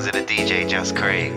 sounds of the DJ Just Craig.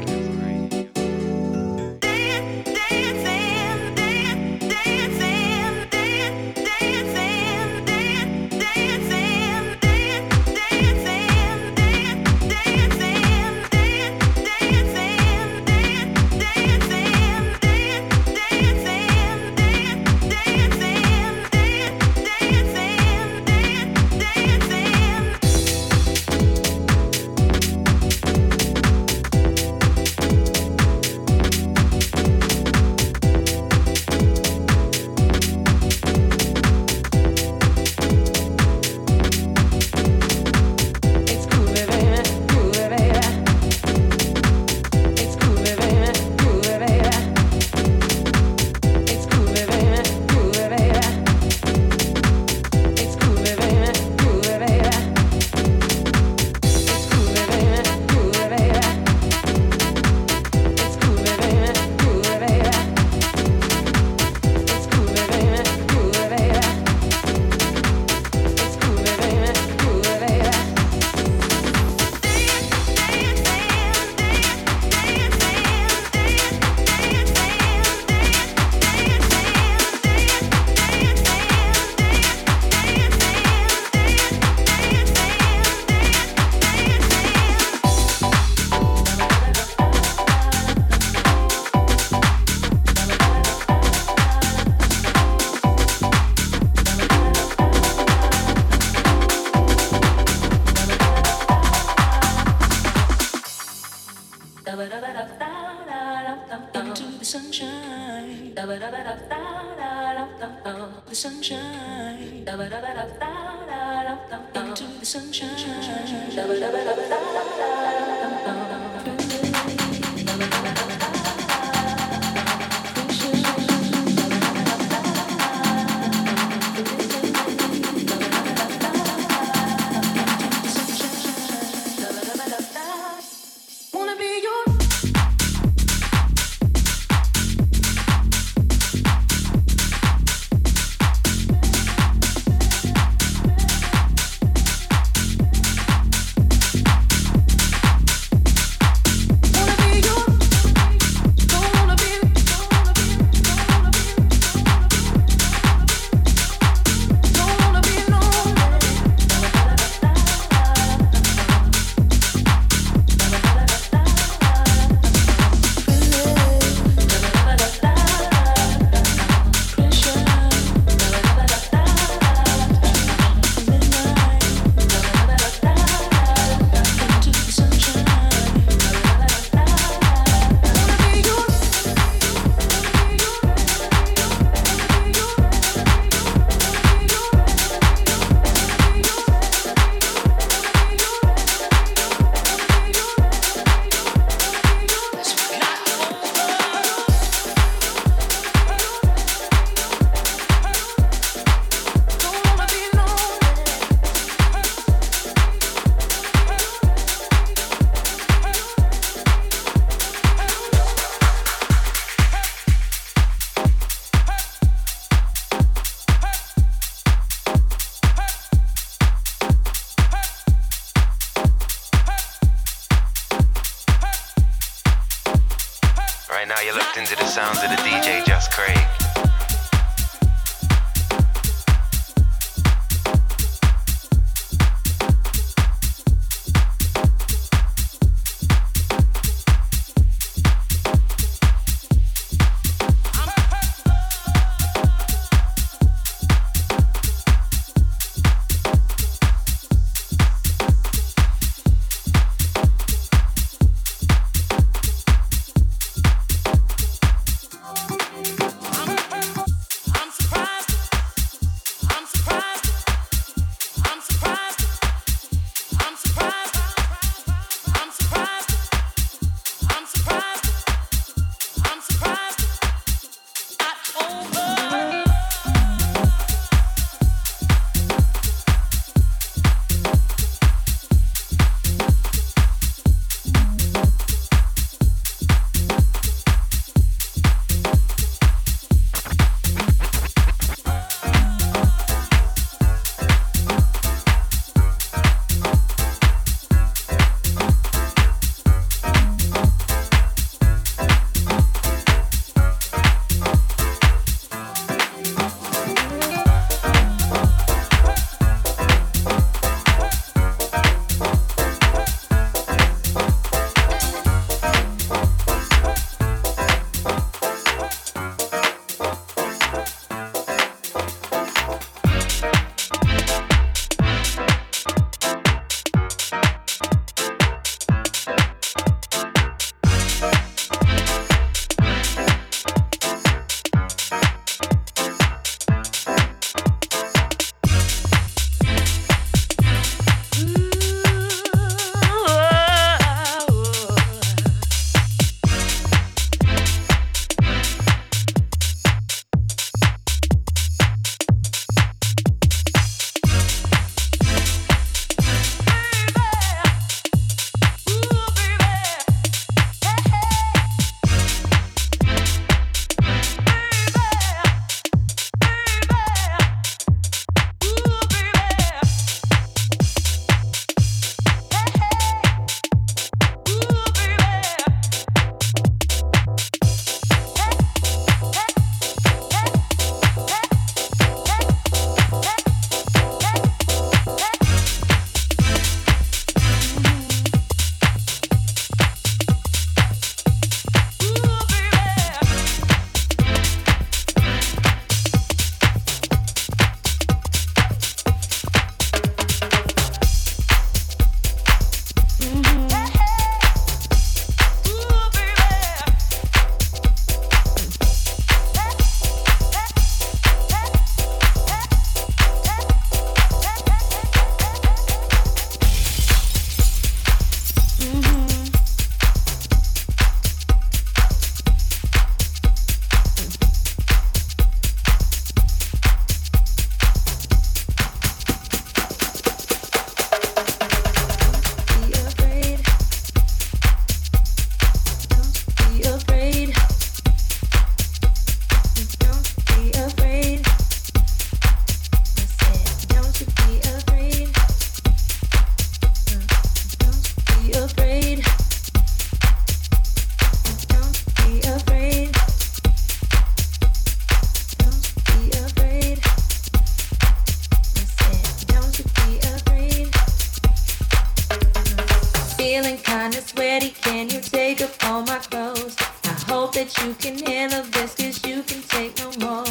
all my clothes. I hope that you can handle this, cause you can take no more.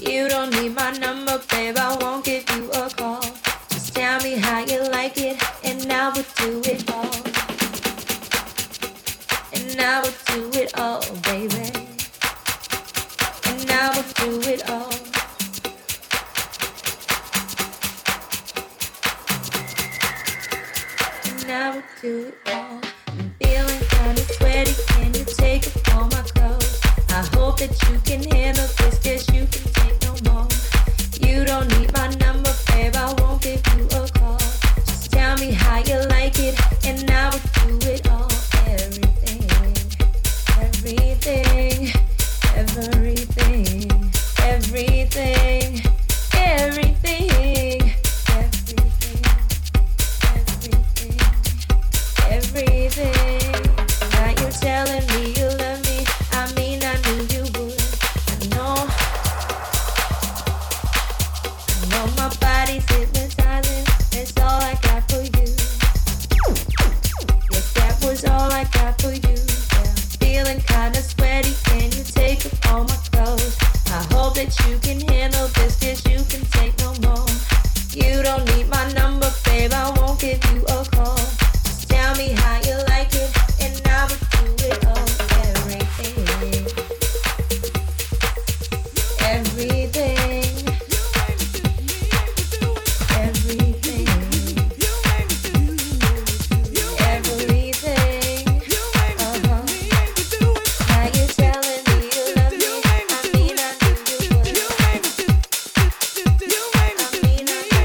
You don't need my number, babe, I won't give you a call. Just tell me how you like it, and I will do it all. And I will do it all, baby. And I will do it all. And I will do it all. I'm feeling kinda sweaty, can you take off all my clothes? I hope that you can handle this, cause you can take no more. You don't need my number, babe, I won't give you a call. Just tell me how you like it, and I will do it all. Everything. Now you're telling me you love me. I mean, I knew you would. I know my body's hypnotizing. That's all I got for you. Yes, that was all I got for you. Yeah. Feeling kinda sweaty. Can you take off all my clothes? I hope that you can handle this, cause you can take no more. You don't need my number, babe. I won't give you a call. Just tell me how you like it, and I will do it all. Everything, everything, everything, everything. Now you're telling me you love me. I mean, I knew you would. I mean, I knew you would. Oh, my body's hypnotizing. It's all I got for you. It's all I got for you. You're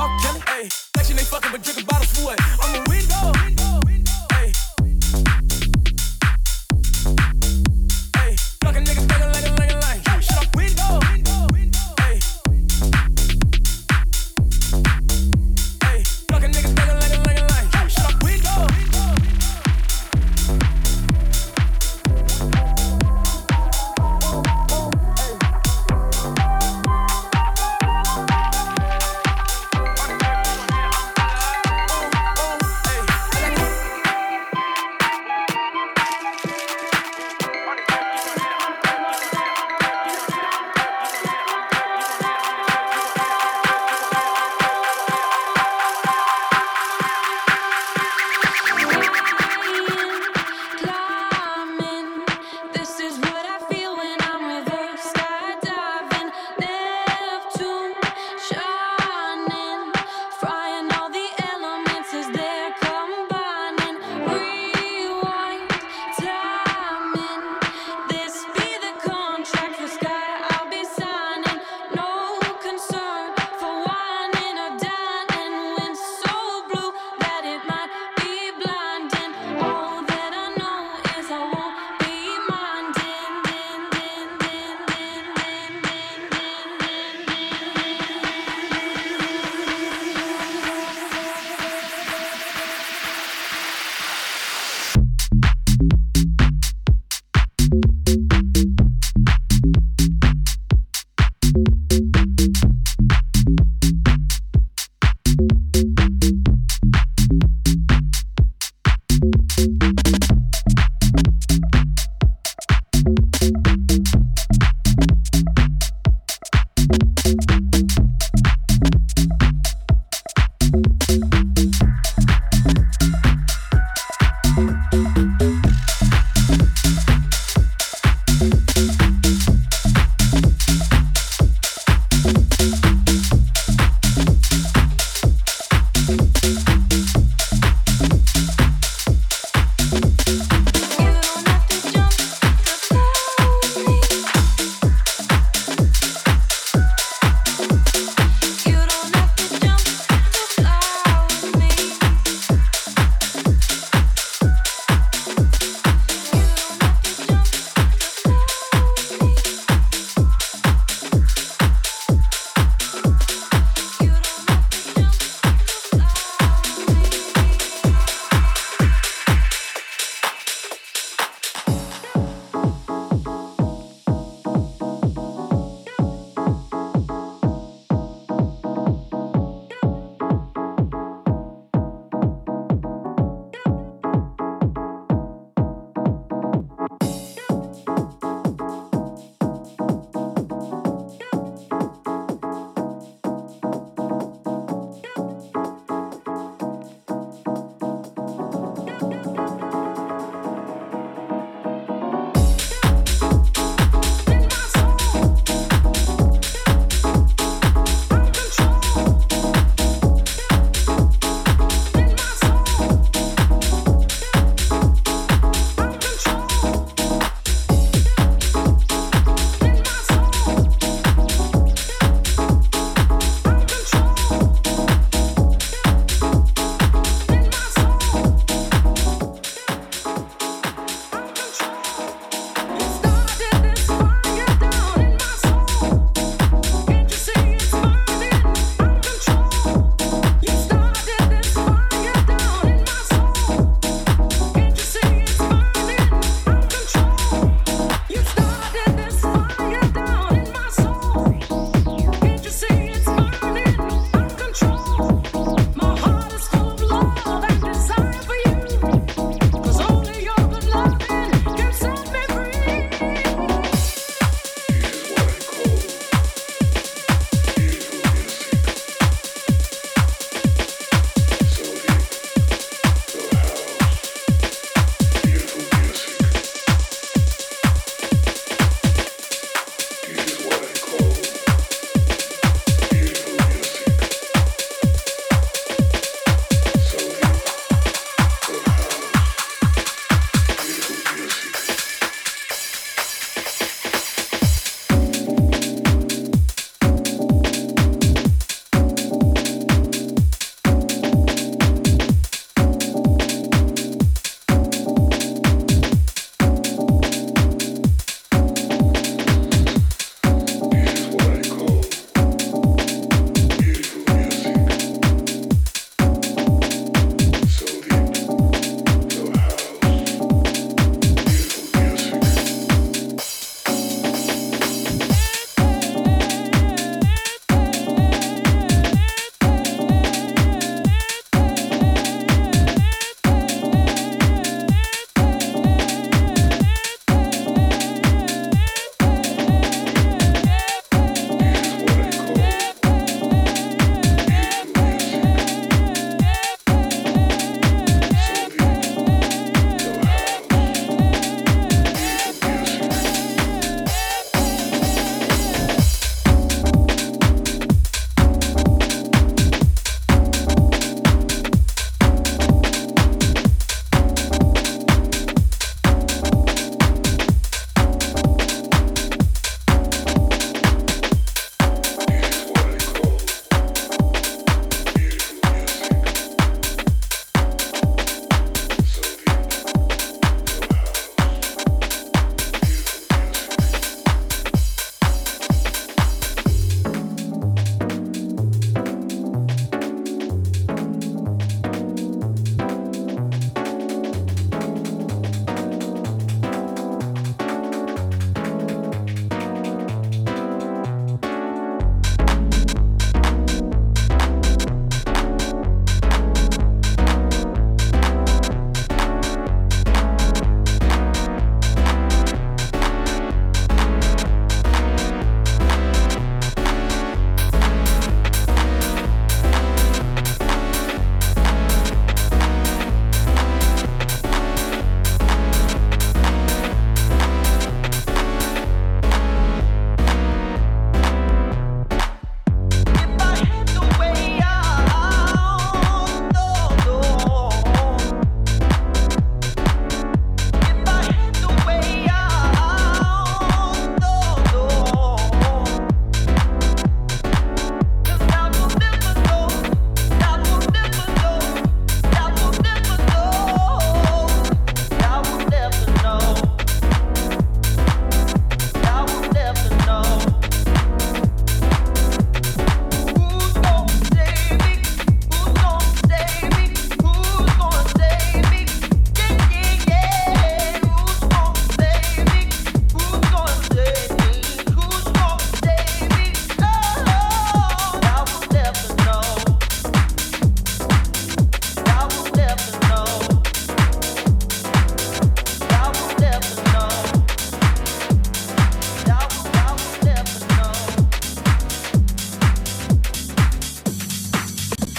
R. Kelly, ayy. That shit ain't fucking but drinking bottles for what? I'm a window. Ayy. Ayy. Fuck a nigga thinking like a line. Shut up, window. Ayy. Ayy. Fuck a nigga thinking like a line. Shut up, window.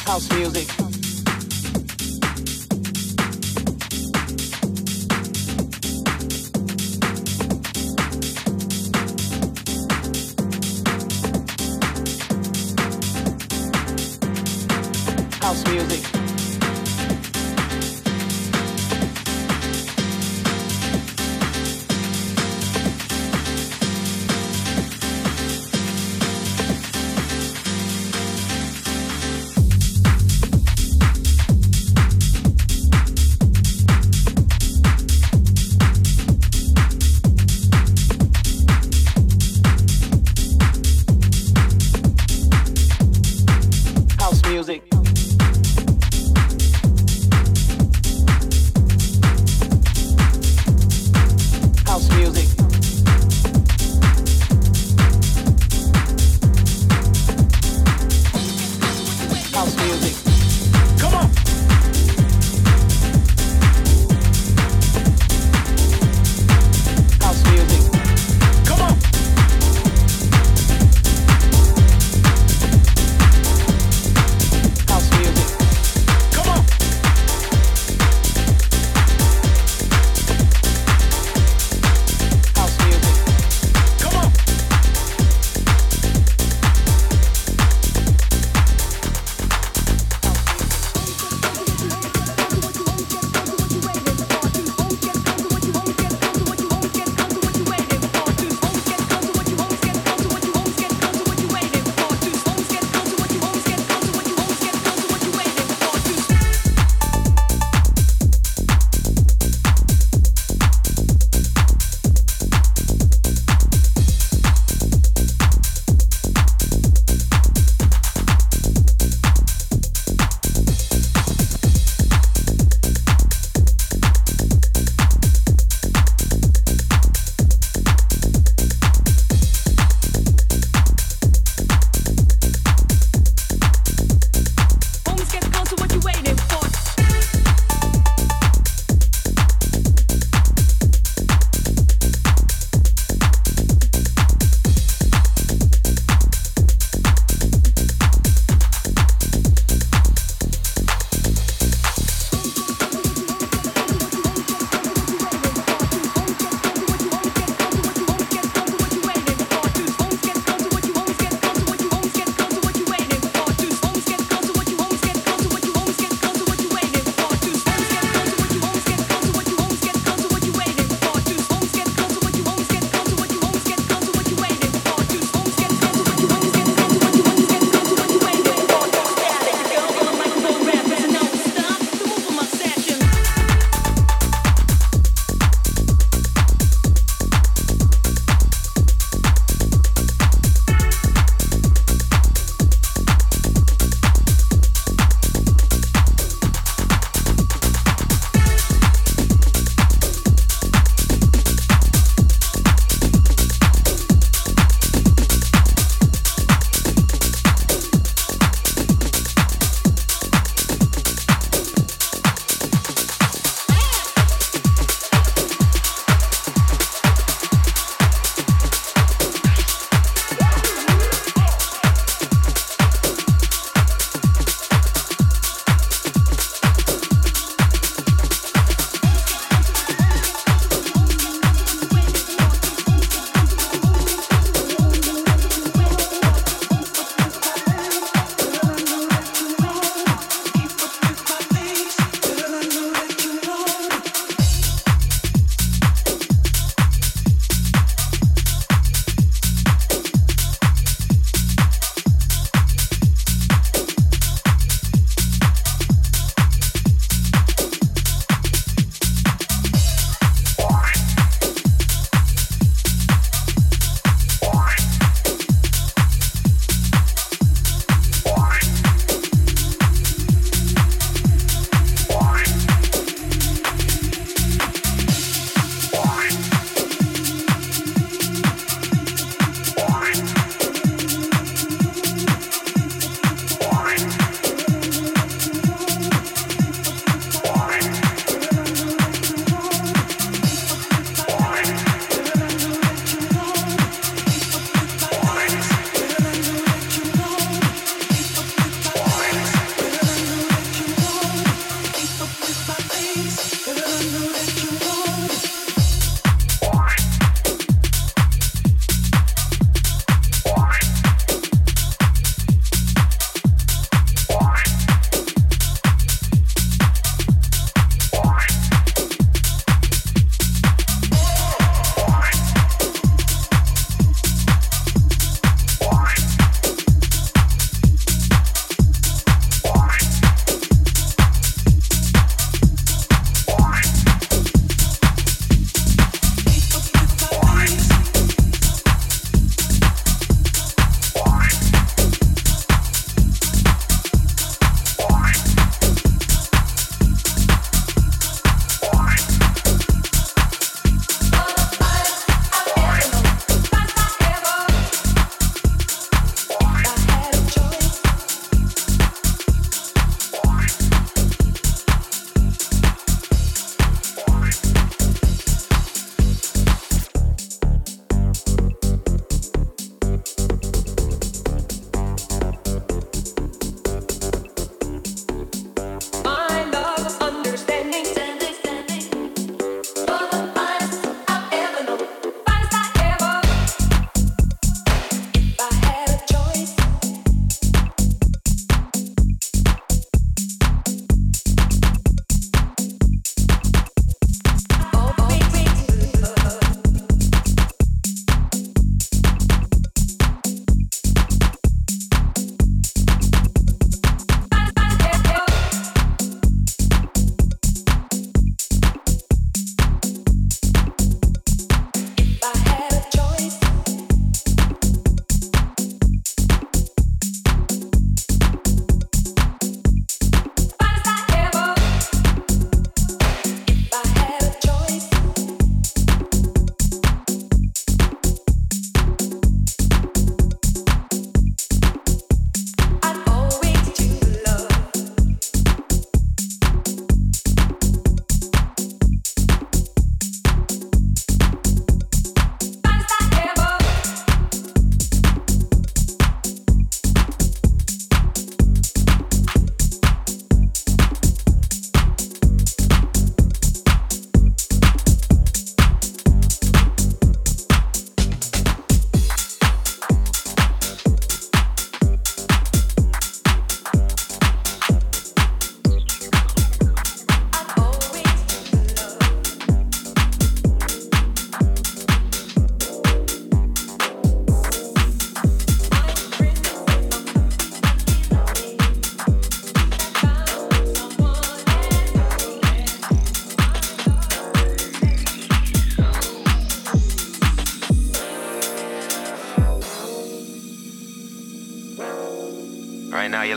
house music. House music. House music.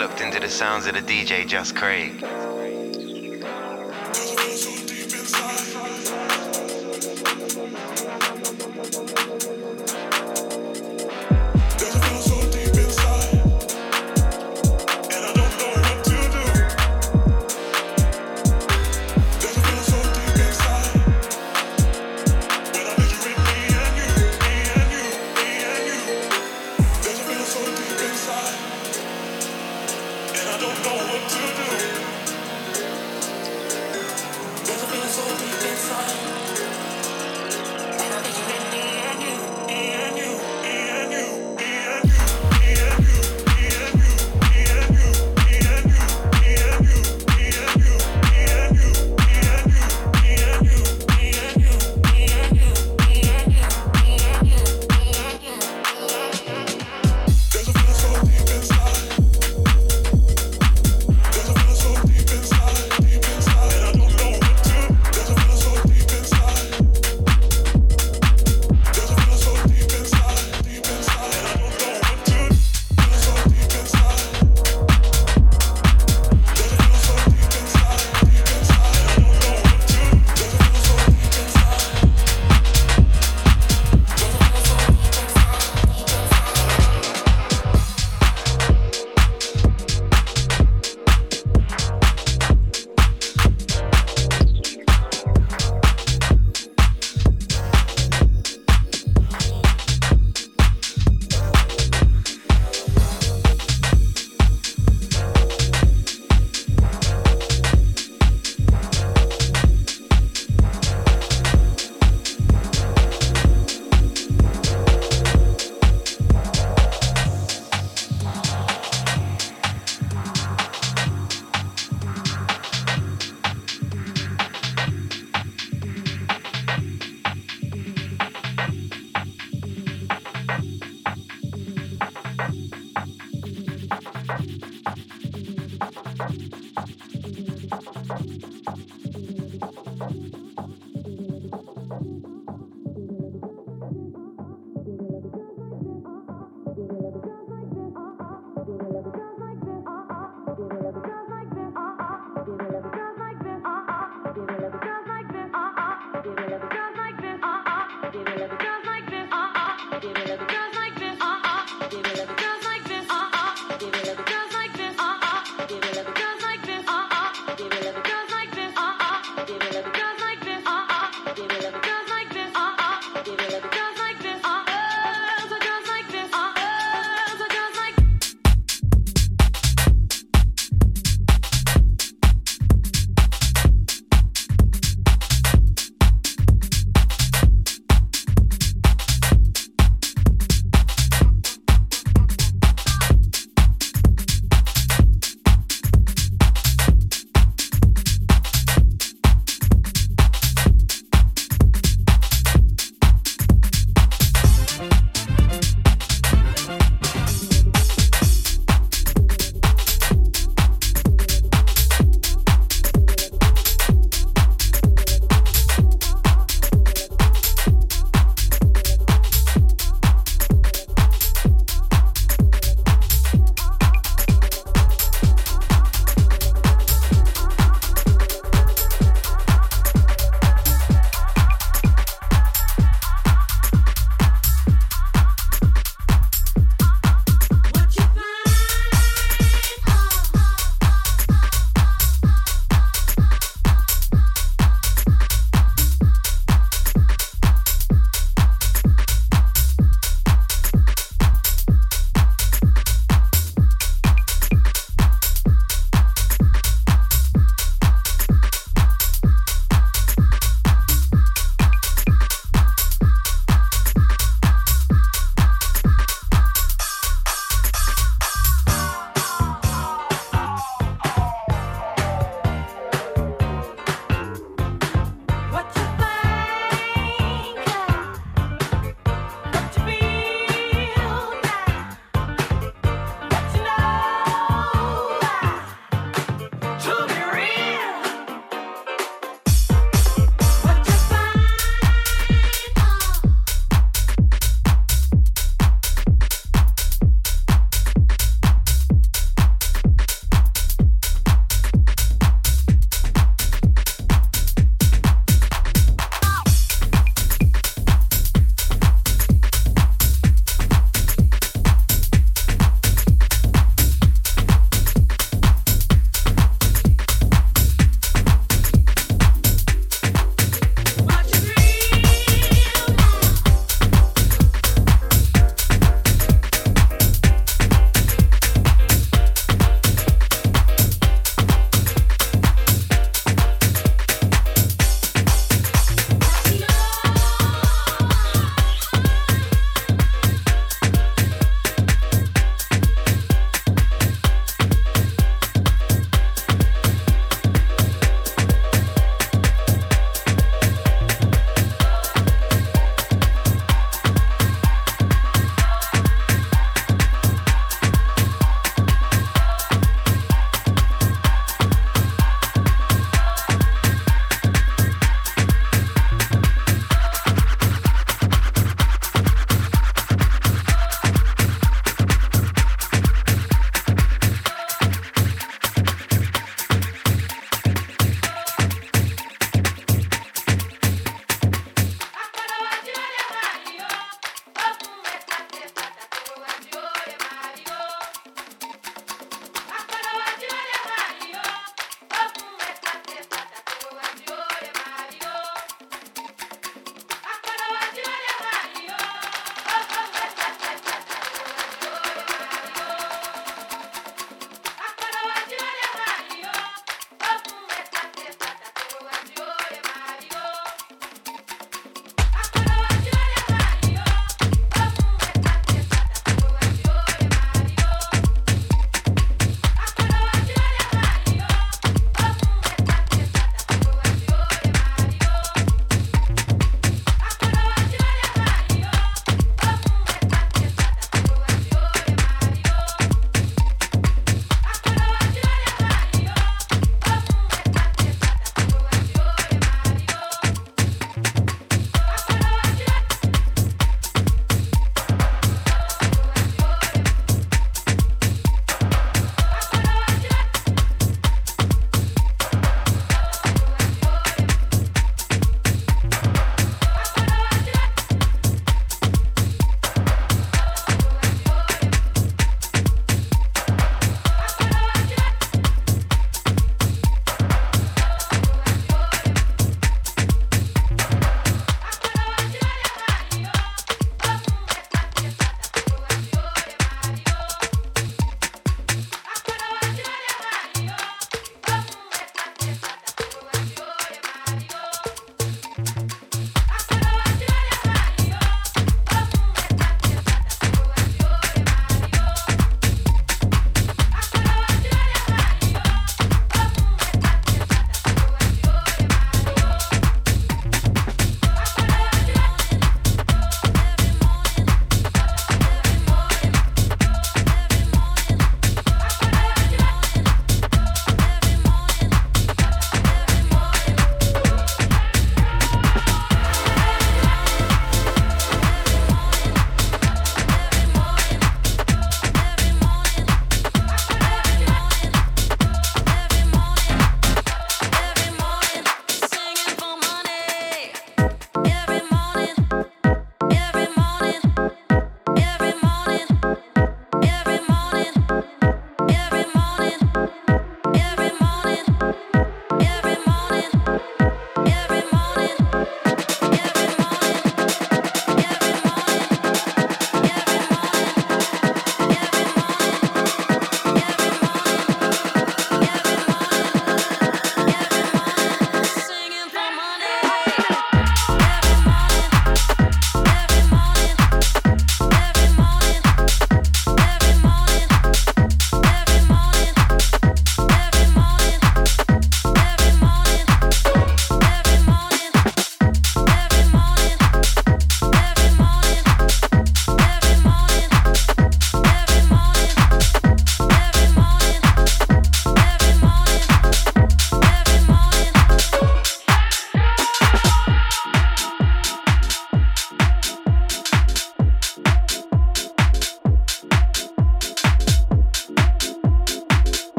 looked into the sounds of the DJ Just Craig. Give it up, girls like this. Give it up, girls like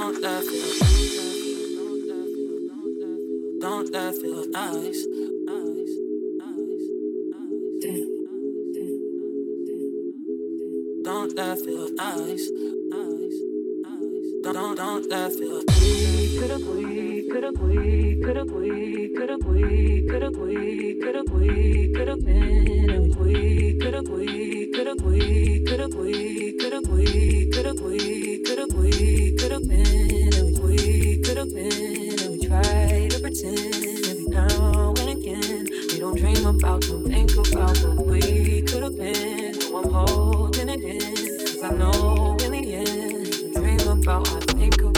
Don't laugh in your eyes. Damn. Don't laugh in your eyes. Don't laugh in your eyes. Could have been, we tried to pretend every now and again. We don't dream about, don't think about what we could have been. No, I'm holding it in, 'cause I know in the end, I dream about, I think about.